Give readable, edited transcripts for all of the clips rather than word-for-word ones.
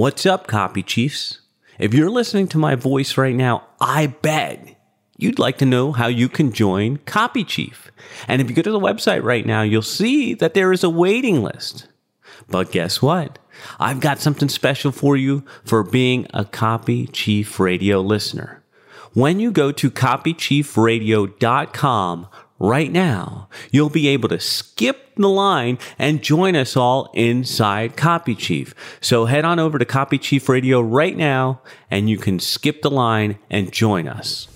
What's up, Copy Chiefs? If you're listening to my voice right now, I bet you'd like to know how you can join Copy Chief. And if you go to the website right now, you'll see that there is a waiting list. But guess what? I've got something special for you for being a Copy Chief Radio listener. When you go to CopyChiefRadio.com right now, you'll be able to skip the line and join us all inside Copy Chief. So head on over to Copy Chief Radio right now, and you can skip the line and join us.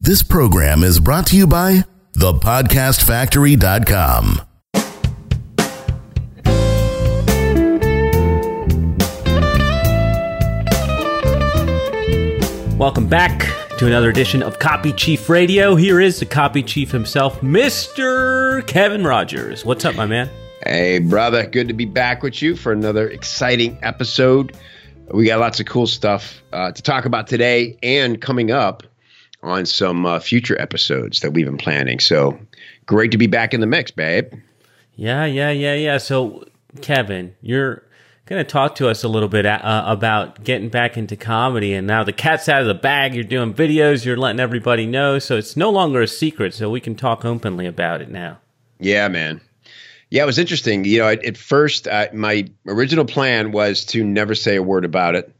This program is brought to you by thepodcastfactory.com. Welcome back to another edition of Copy Chief Radio. Here is the Copy Chief himself, Mr. Kevin Rogers. What's up, my man? Hey, brother. Good to be back with you for another exciting episode. We got lots of cool stuff to talk about today and coming up on some future episodes that we've been planning. So great to be back in the mix, babe. Yeah. So, Kevin, you're going to talk to us a little bit about getting back into comedy, and now the cat's out of the bag. You're doing videos, you're letting everybody know, so it's no longer a secret, so we can talk openly about it now. Yeah, man. Yeah, it was interesting. You know, at first, my original plan was to never say a word about it.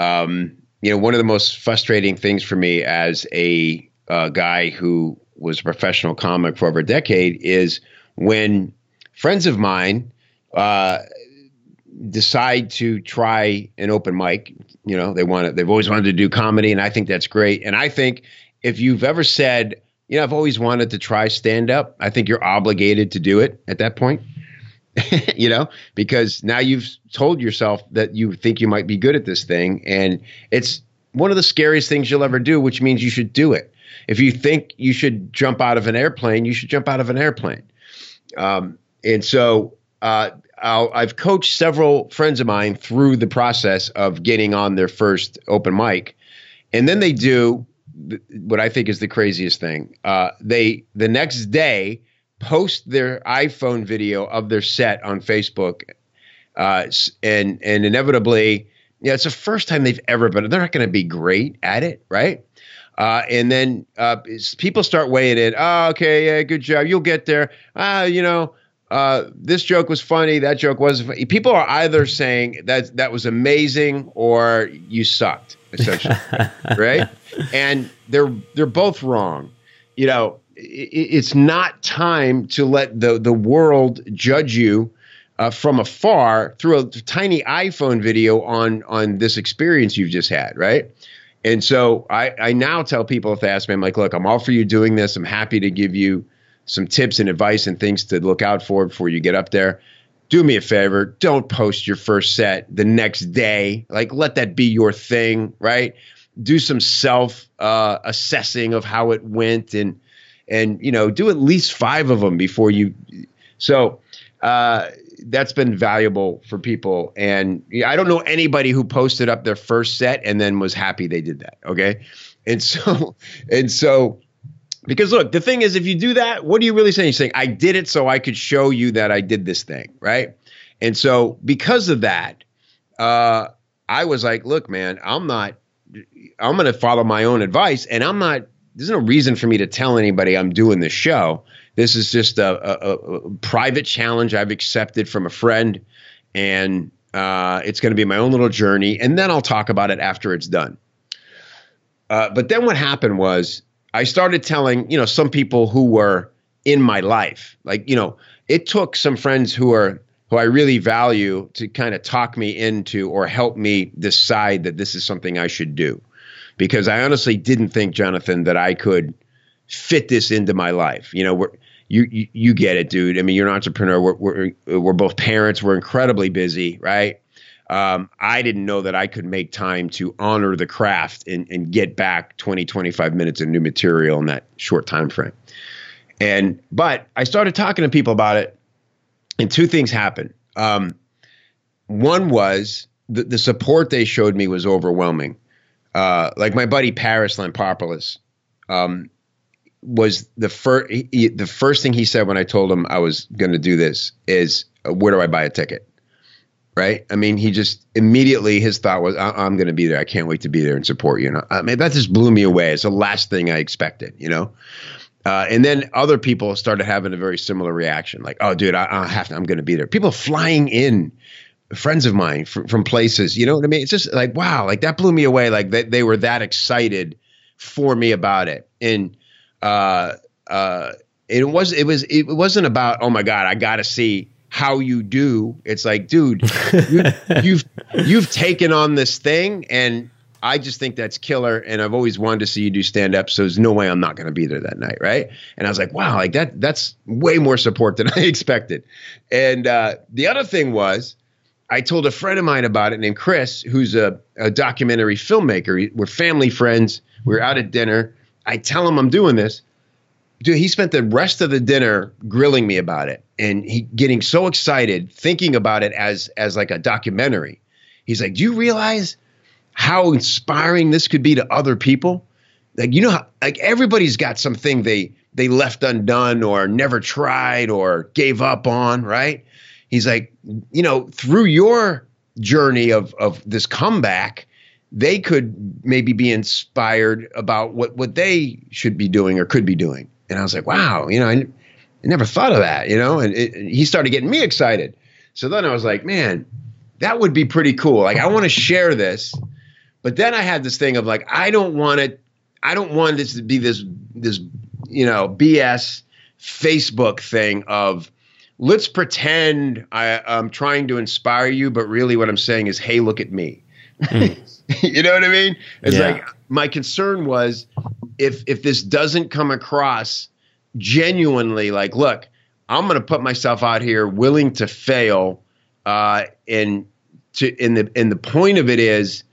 You know, one of the most frustrating things for me as a guy who was a professional comic for over a decade is when friends of mine decide to try an open mic. You know, they've always wanted to do comedy, and I think that's great. And I think if you've ever said, you know, I've always wanted to try stand up, I think you're obligated to do it at that point, you know, because now you've told yourself that you think you might be good at this thing. And it's one of the scariest things you'll ever do, which means you should do it. If you think you should jump out of an airplane, you should jump out of an airplane. And so, I've coached several friends of mine through the process of getting on their first open mic. And then they do what I think is the craziest thing. They, the next day, post their iPhone video of their set on Facebook. And inevitably, yeah, it's the first time they've ever been, they're not going to be great at it, right? And then people start weighing in. Oh, okay, yeah, good job. You'll get there. You know, this joke was funny. That joke wasn't funny. People are either saying that was amazing or you sucked, essentially, right? And they're both wrong. You know, it's not time to let the world judge you from afar through a tiny iPhone video on this experience you've just had, right? And so I now tell people, if they ask me, I'm like, look, I'm all for you doing this. I'm happy to give you some tips and advice and things to look out for before you get up there. Do me a favor. Don't post your first set the next day. Like, let that be your thing, right? Do some self-assessing of how it went, and you know, do at least 5 of them before you. So that's been valuable for people. And I don't know anybody who posted up their first set and then was happy they did that. Okay, and so. Because look, the thing is, if you do that, what are you really saying? You're saying, I did it so I could show you that I did this thing, right? And so because of that, I was like, look, man, I'm going to follow my own advice, and there's no reason for me to tell anybody I'm doing this show. This is just a private challenge I've accepted from a friend, and it's going to be my own little journey, and then I'll talk about it after it's done. But then what happened was, I started telling, you know, some people who were in my life, like, you know, it took some friends who I really value to kind of talk me into or help me decide that this is something I should do, because I honestly didn't think, Jonathan, that I could fit this into my life. You know, you get it, dude. I mean, you're an entrepreneur. We're both parents. We're incredibly busy, right? I didn't know that I could make time to honor the craft and get back 20, 25 minutes of new material in that short time frame. But I started talking to people about it, and 2 things happened. One was the support they showed me was overwhelming. Like my buddy Paris Lampopoulos, was the first thing he said when I told him I was going to do this is, where do I buy a ticket? Right? I mean, he just immediately, his thought was, I'm going to be there. I can't wait to be there and support you. And I mean, that just blew me away. It's the last thing I expected, you know? And then other people started having a very similar reaction. Like, oh, dude, I'm going to be there. People flying in, friends of mine from places, you know what I mean? It's just like, wow, like that blew me away. Like they were that excited for me about it. And, it wasn't about, oh my God, I got to see how you do. It's like, dude, you've taken on this thing, and I just think that's killer. And I've always wanted to see you do stand up. So there's no way I'm not going to be there that night. Right. And I was like, wow, like that's way more support than I expected. And, the other thing was, I told a friend of mine about it named Chris, who's a documentary filmmaker. We're family friends. We're out at dinner. I tell him I'm doing this. Dude, he spent the rest of the dinner grilling me about it, and he getting so excited thinking about it as like a documentary. He's like, do you realize how inspiring this could be to other people? Like, you know, how, like everybody's got something they left undone or never tried or gave up on, right? He's like, you know, through your journey of this comeback, they could maybe be inspired about what they should be doing or could be doing. And I was like, wow, you know, I never thought of that, you know, and he started getting me excited. So then I was like, man, that would be pretty cool. Like, I want to share this. But then I had this thing of like, I don't want this to be this, you know, BS Facebook thing of, let's pretend I'm trying to inspire you, but really what I'm saying is, hey, look at me. You know what I mean? It's like, my concern was if this doesn't come across genuinely like, look, I'm going to put myself out here willing to fail. And the point of it is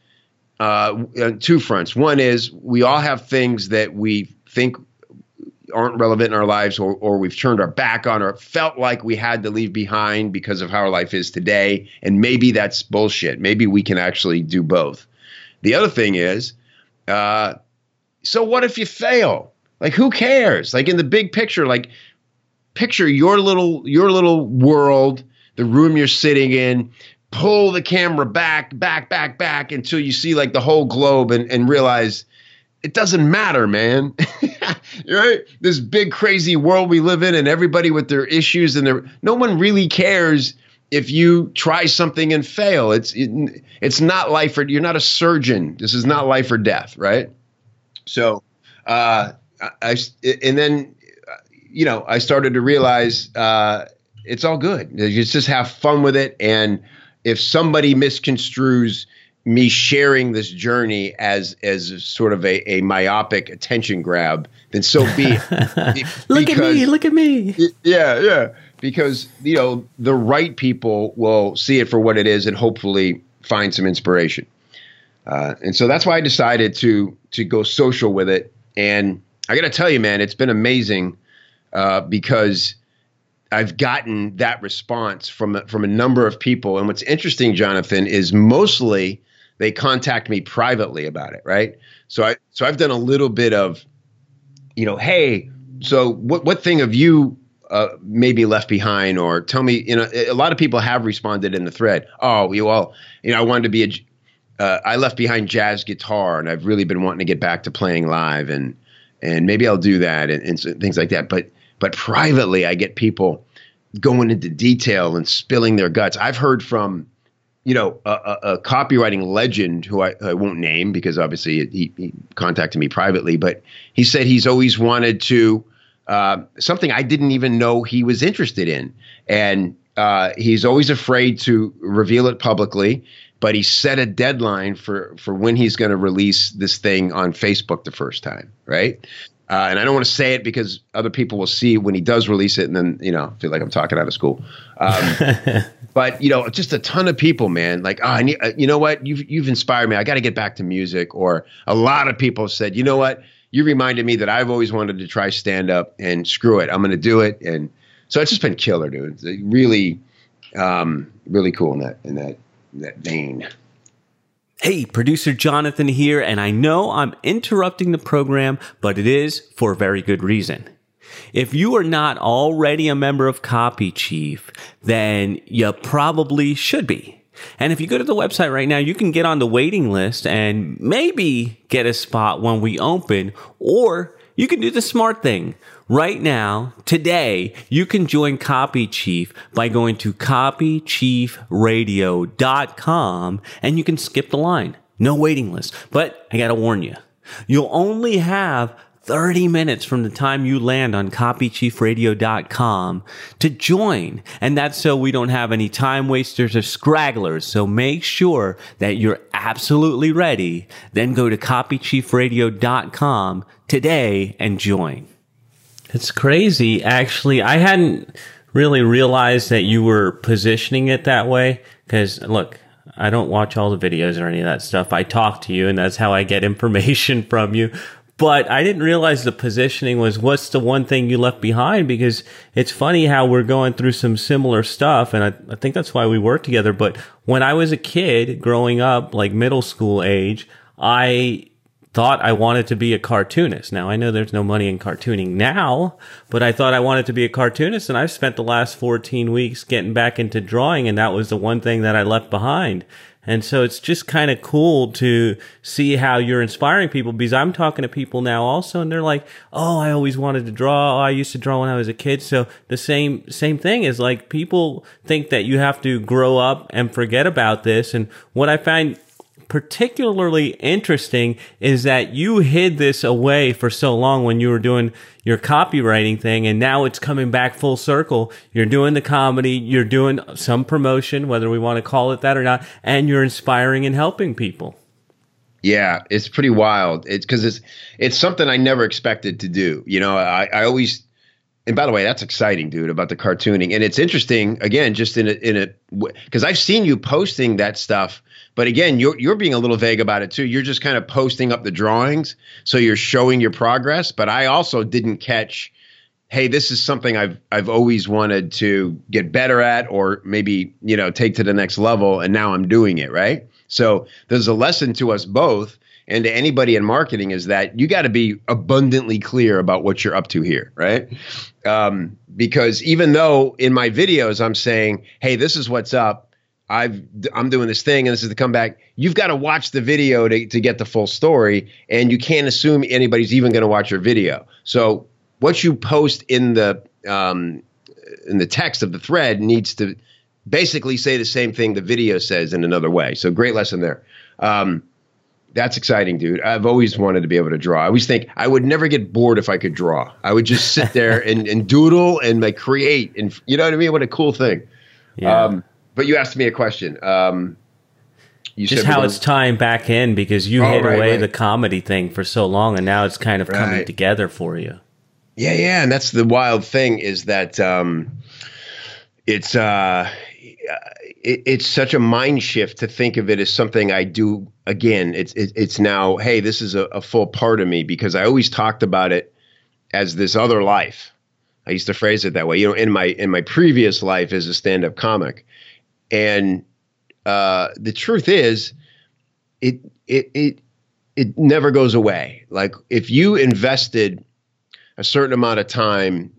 two fronts. One is, we all have things that we think aren't relevant in our lives, or we've turned our back on, or felt like we had to leave behind because of how our life is today. And maybe that's bullshit. Maybe we can actually do both. The other thing is, so what if you fail? Like, who cares? Like, in the big picture, like, picture your little world, the room you're sitting in, pull the camera back until you see like the whole globe and realize it doesn't matter, man. Right? This big, crazy world we live in, and everybody with their issues, and no one really cares if you try something and fail. It's not life, or you're not a surgeon. This is not life or death, right? So, I started to realize it's all good. You just have fun with it, and if somebody misconstrues me sharing this journey as sort of a myopic attention grab, then so be it. Look at me. Yeah. Because, you know, the right people will see it for what it is and hopefully find some inspiration. And so that's why I decided to go social with it. And I got to tell you, man, it's been amazing because I've gotten that response from a number of people. And what's interesting, Jonathan, is mostly they contact me privately about it, right? So I've done a little bit of, you know, hey, so what thing have you maybe left behind, or tell me, you know, a lot of people have responded in the thread. Oh, I wanted to be I left behind jazz guitar, and I've really been wanting to get back to playing live, and maybe I'll do that and things like that. But privately, I get people going into detail and spilling their guts. I've heard from, you know, a copywriting legend who I won't name, because obviously he contacted me privately, but he said he's always wanted to, something I didn't even know he was interested in. And he's always afraid to reveal it publicly, but he set a deadline for when he's going to release this thing on Facebook the first time, right? And I don't want to say it because other people will see when he does release it, and then, you know, feel like I'm talking out of school. But, you know, just a ton of people, man, like, oh, I need, you know what, you've inspired me. I got to get back to music. Or a lot of people said, you know what, you reminded me that I've always wanted to try stand up, and screw it, I'm going to do it. And so it's just been killer, dude. It's really, really cool in that vein. Hey, producer Jonathan here, and I know I'm interrupting the program, but it is for a very good reason. If you are not already a member of Copy Chief, then you probably should be. And if you go to the website right now, you can get on the waiting list and maybe get a spot when we open, or you can do the smart thing. Right now, today, you can join Copy Chief by going to CopyChiefRadio.com and you can skip the line. No waiting list. But I gotta warn you, you'll only have 30 minutes from the time you land on CopyChiefRadio.com to join. And that's so we don't have any time wasters or scragglers. So make sure that you're absolutely ready. Then go to CopyChiefRadio.com today and join. It's crazy, actually. I hadn't really realized that you were positioning it that way. Because, look, I don't watch all the videos or any of that stuff. I talk to you, and that's how I get information from you. But I didn't realize the positioning was, what's the one thing you left behind? Because it's funny how we're going through some similar stuff. And I think that's why we work together. But when I was a kid growing up, like middle school age, I thought I wanted to be a cartoonist. Now, I know there's no money in cartooning now, but I thought I wanted to be a cartoonist. And I've spent the last 14 weeks getting back into drawing. And that was the one thing that I left behind. And so it's just kind of cool to see how you're inspiring people, because I'm talking to people now also, and they're like, oh, I always wanted to draw. Oh, I used to draw when I was a kid. So the same thing is, like, people think that you have to grow up and forget about this. And what I find particularly interesting is that you hid this away for so long when you were doing your copywriting thing, and now it's coming back full circle. You're doing the comedy, you're doing some promotion, whether we want to call it that or not, and you're inspiring and helping people. Yeah, it's pretty wild. It's because it's something I never expected to do. You know, I always, and by the way, that's exciting, dude, about the cartooning. And it's interesting, again, just in a because I've seen you posting that stuff. But again, you're being a little vague about it too. You're just kind of posting up the drawings, so you're showing your progress. But I also didn't catch, hey, this is something I've always wanted to get better at, or maybe, you know, take to the next level, and now I'm doing it, right? So there's a lesson to us both, and to anybody in marketing, is that you got to be abundantly clear about what you're up to here, right? Because even though in my videos I'm saying, hey, this is what's up, I'm doing this thing and this is the comeback, you've got to watch the video to get the full story, and you can't assume anybody's even going to watch your video. So what you post in the text of the thread needs to basically say the same thing the video says in another way. So great lesson there. That's exciting, dude. I've always wanted to be able to draw. I always think I would never get bored if I could draw. I would just sit there and doodle and, like, create, and, you know what I mean? What a cool thing. Yeah. But you asked me a question. You just said how it's tying back in, because you hid away the comedy thing for so long, and now it's kind of coming together for you. Yeah, and that's the wild thing, is that it's such a mind shift to think of it as something I do again. It's now, hey, this is a full part of me, because I always talked about it as this other life. I used to phrase it that way, you know, in my previous life as a stand-up comic. And the truth is, it never goes away. Like, if you invested a certain amount of time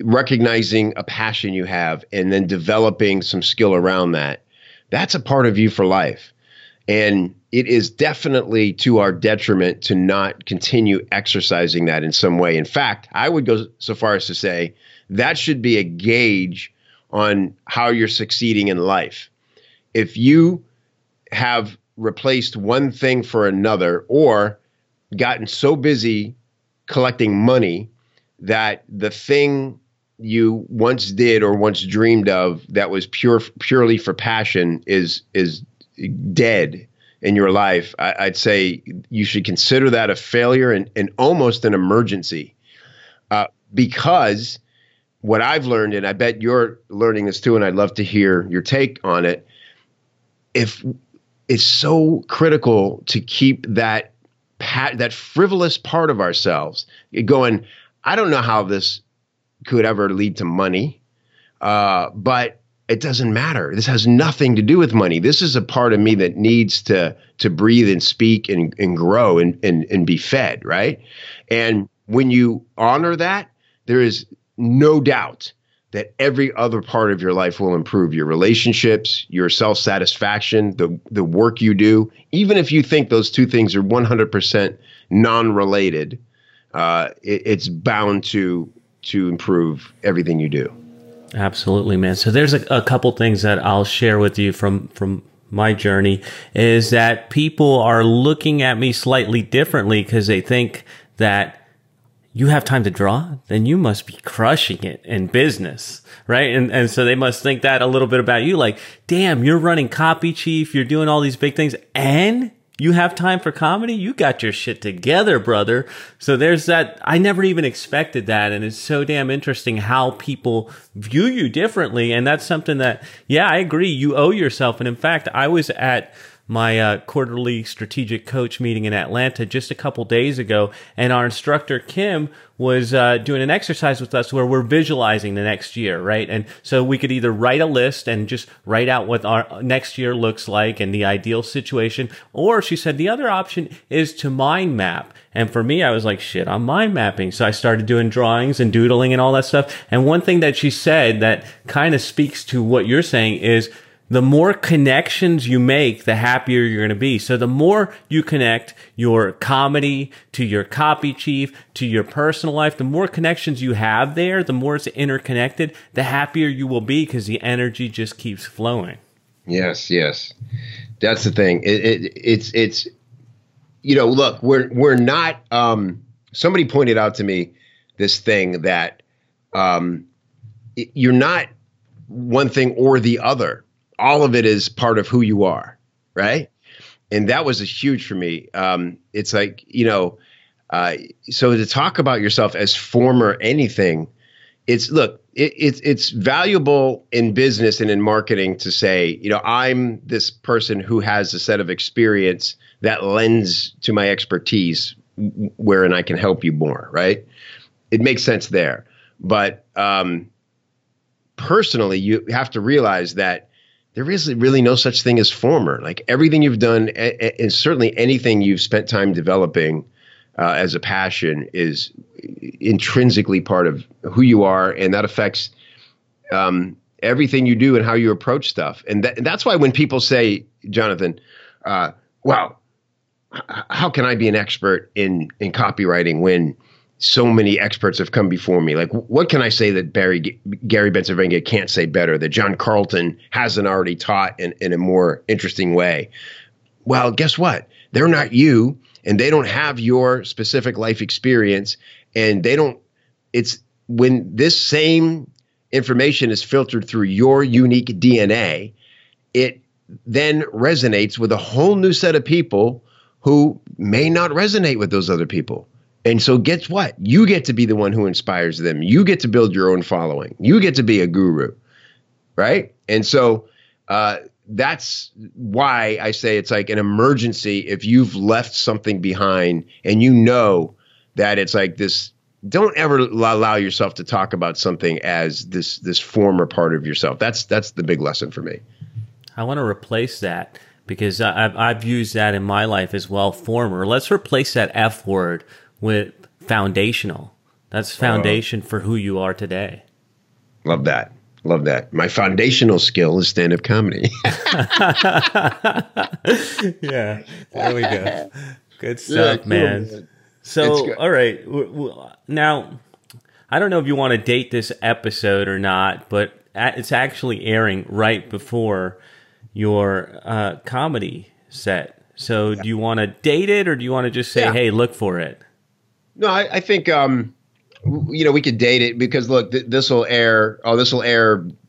recognizing a passion you have and then developing some skill around that, that's a part of you for life. And it is definitely to our detriment to not continue exercising that in some way. In fact, I would go so far as to say that should be a gauge on how you're succeeding in life. If you have replaced one thing for another, or gotten so busy collecting money that the thing you once did or once dreamed of that was purely for passion is dead in your life, I'd say you should consider that a failure and almost an emergency, because what I've learned, and I bet you're learning this too, and I'd love to hear your take on it, if it's so critical to keep that frivolous part of ourselves going, I don't know how this could ever lead to money, but it doesn't matter. This has nothing to do with money. This is a part of me that needs to breathe and speak and grow and be fed, right? And when you honor that, there is no doubt that every other part of your life will improve. Your relationships, your self-satisfaction, the work you do. Even if you think those two things are 100% non-related, it's bound to improve everything you do. Absolutely, man. So there's a couple things that I'll share with you from my journey, is that people are looking at me slightly differently because they think that you have time to draw, then you must be crushing it in business, right? And so they must think that a little bit about you, like, damn, you're running Copy Chief, you're doing all these big things, and you have time for comedy? You got your shit together, brother. So there's that. I never even expected that. And it's so damn interesting how people view you differently. And that's something that, yeah, I agree. You owe yourself. And in fact, I was at my quarterly strategic coach meeting in Atlanta just a couple days ago. And our instructor, Kim, was doing an exercise with us where we're visualizing the next year, right? And so we could either write a list and just write out what our next year looks like and the ideal situation. Or she said the other option is to mind map. And for me, I was like, shit, I'm mind mapping. So I started doing drawings and doodling and all that stuff. And one thing that she said that kind of speaks to what you're saying is, the more connections you make, the happier you're going to be. So the more you connect your comedy to your Copy Chief, to your personal life, the more connections you have there, the more it's interconnected, the happier you will be because the energy just keeps flowing. Yes, yes. That's the thing. It's you know, look, we're not, somebody pointed out to me this thing that, you're not one thing or the other. All of it is part of who you are, right? And that was huge for me. It's like, you know, so to talk about yourself as form or anything, it's, look, it's valuable in business and in marketing to say, you know, I'm this person who has a set of experience that lends to my expertise wherein I can help you more, right? It makes sense there. But personally, you have to realize that there is really no such thing as former. Like everything you've done, and certainly anything you've spent time developing as a passion, is intrinsically part of who you are, and that affects everything you do and how you approach stuff. And that's why when people say, Jonathan, wow, how can I be an expert in copywriting when so many experts have come before me? Like, what can I say that Gary Bensavenga can't say better, that John Carlton hasn't already taught in a more interesting way? Well, guess what? They're not you, and they don't have your specific life experience, and they don't, it's when this same information is filtered through your unique DNA, it then resonates with a whole new set of people who may not resonate with those other people. And so guess what? You get to be the one who inspires them. You get to build your own following. You get to be a guru, right? And so that's why I say it's like an emergency if you've left something behind and you know that it's like this. Don't ever allow yourself to talk about something as this former part of yourself. That's the big lesson for me. I want to replace that, because I've used that in my life as well, former. Let's replace that F word with foundational. That's foundation for who you are today. Love that. Love that. My foundational skill is stand-up comedy. Yeah. There we go. Good stuff, yeah, man. Cool, man. So, all right. Now, I don't know if you want to date this episode or not, but it's actually airing right before your comedy set. So do you want to date it, or do you want to just say, hey, look for it? No, I think, you know, we could date it, because look, this will air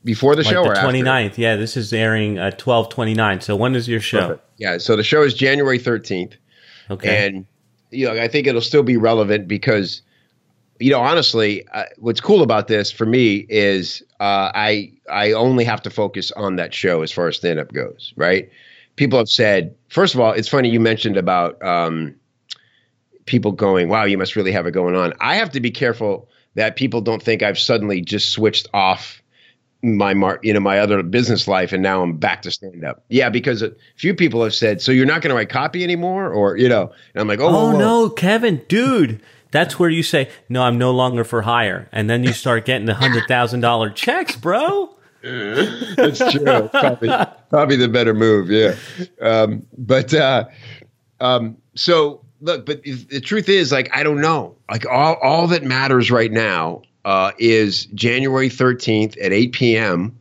before the show, the or 29th. After. Yeah, this is airing 12/29. So when is your show? Perfect. Yeah, so the show is January 13th. Okay. And, you know, I think it'll still be relevant because, you know, honestly, what's cool about this for me is I only have to focus on that show as far as stand-up goes, right? People have said, first of all, it's funny you mentioned about people going, wow, you must really have it going on. I have to be careful that people don't think I've suddenly just switched off my other business life, and now I'm back to stand up. Yeah, because a few people have said, so you're not going to write copy anymore, or, you know, and I'm like, oh no, Kevin, dude, that's where you say, no, I'm no longer for hire. And then you start getting the $100,000 checks, bro. That's true. Probably the better move. Yeah. So look, but the truth is, like, I don't know, like all that matters right now is January 13th at 8 p.m.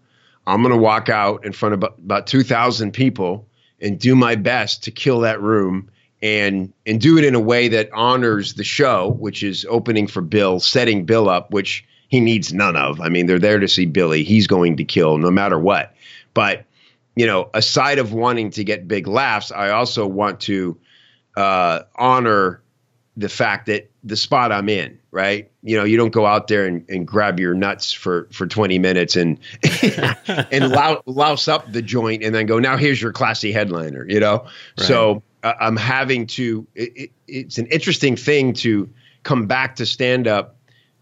I'm going to walk out in front of about 2,000 people and do my best to kill that room and do it in a way that honors the show, which is opening for Bill, setting Bill up, which he needs none of. I mean, they're there to see Billy. He's going to kill no matter what. But, you know, aside of wanting to get big laughs, I also want to honor the fact that the spot I'm in, right? You know, you don't go out there and grab your nuts for 20 minutes and louse up the joint and then go, now here's your classy headliner, you know? Right. So I'm having to, it's an interesting thing to come back to stand up.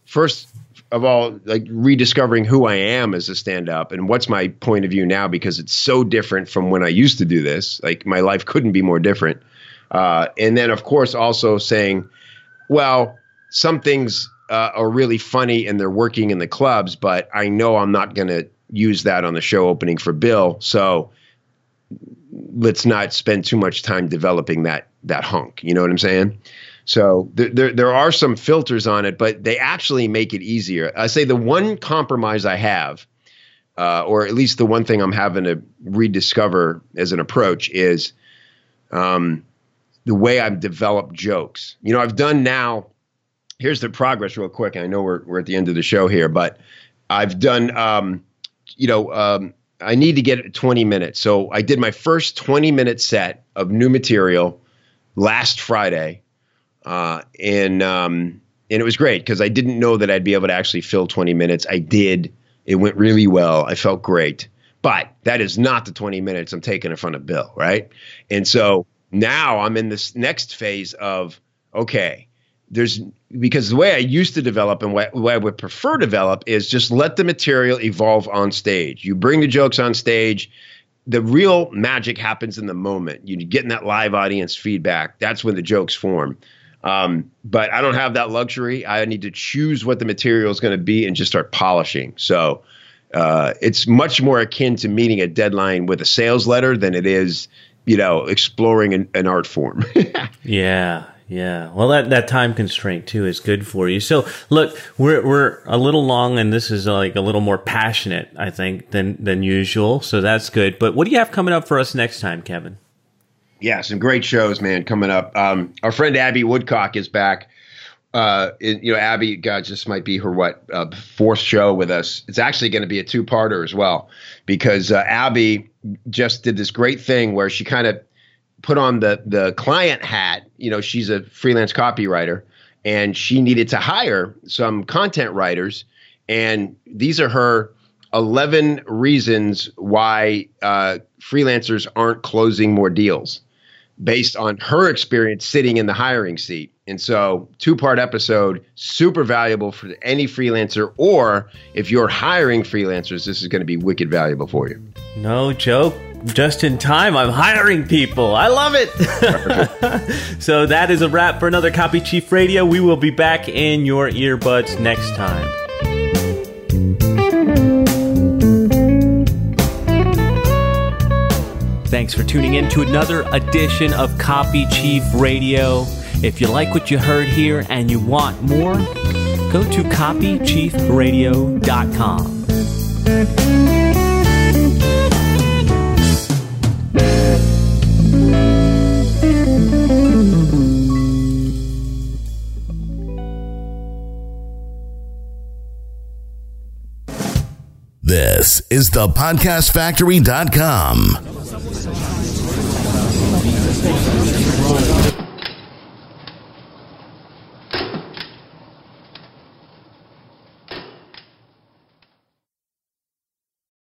First of all, like rediscovering who I am as a stand up and what's my point of view now, because it's so different from when I used to do this. Like my life couldn't be more different. And then of course also saying, well, some things are really funny and they're working in the clubs, but I know I'm not going to use that on the show opening for Bill. So let's not spend too much time developing that hunk. You know what I'm saying? So there are some filters on it, but they actually make it easier. I say the one compromise I have, or at least the one thing I'm having to rediscover as an approach is, the way I've developed jokes. You know, I've done now, here's the progress real quick. I know we're at the end of the show here, but I've done, I need to get 20 minutes. So I did my first 20-minute set of new material last Friday. And it was great because I didn't know that I'd be able to actually fill 20 minutes. I did. It went really well. I felt great. But that is not the 20 minutes I'm taking in front of Bill, right? And so now I'm in this next phase of, okay, because the way I used to develop and the way I would prefer develop is just let the material evolve on stage. You bring the jokes on stage. The real magic happens in the moment. You get in that live audience feedback. That's when the jokes form. But I don't have that luxury. I need to choose what the material is going to be and just start polishing. So it's much more akin to meeting a deadline with a sales letter than it is, you know, exploring an art form. Yeah. Yeah. Well, that time constraint too is good for you. So look, we're a little long and this is like a little more passionate, I think, than usual. So that's good. But what do you have coming up for us next time, Kevin? Yeah, some great shows, man, coming up. Our friend Abby Woodcock is back. Abby, God, this might be her, fourth show with us. It's actually going to be a two-parter as well, because Abby just did this great thing where she kind of put on the client hat. You know, she's a freelance copywriter, and she needed to hire some content writers. And these are her 11 reasons why freelancers aren't closing more deals, based on her experience sitting in the hiring seat. And so two-part episode, super valuable for any freelancer, or if you're hiring freelancers, this is going to be wicked valuable for you. No joke. Just in time, I'm hiring people. I love it. So that is a wrap for another Copy Chief Radio. We will be back in your earbuds next time. Thanks for tuning in to another edition of Copy Chief Radio. If you like what you heard here and you want more, go to CopyChiefRadio.com. This is thepodcastfactory.com.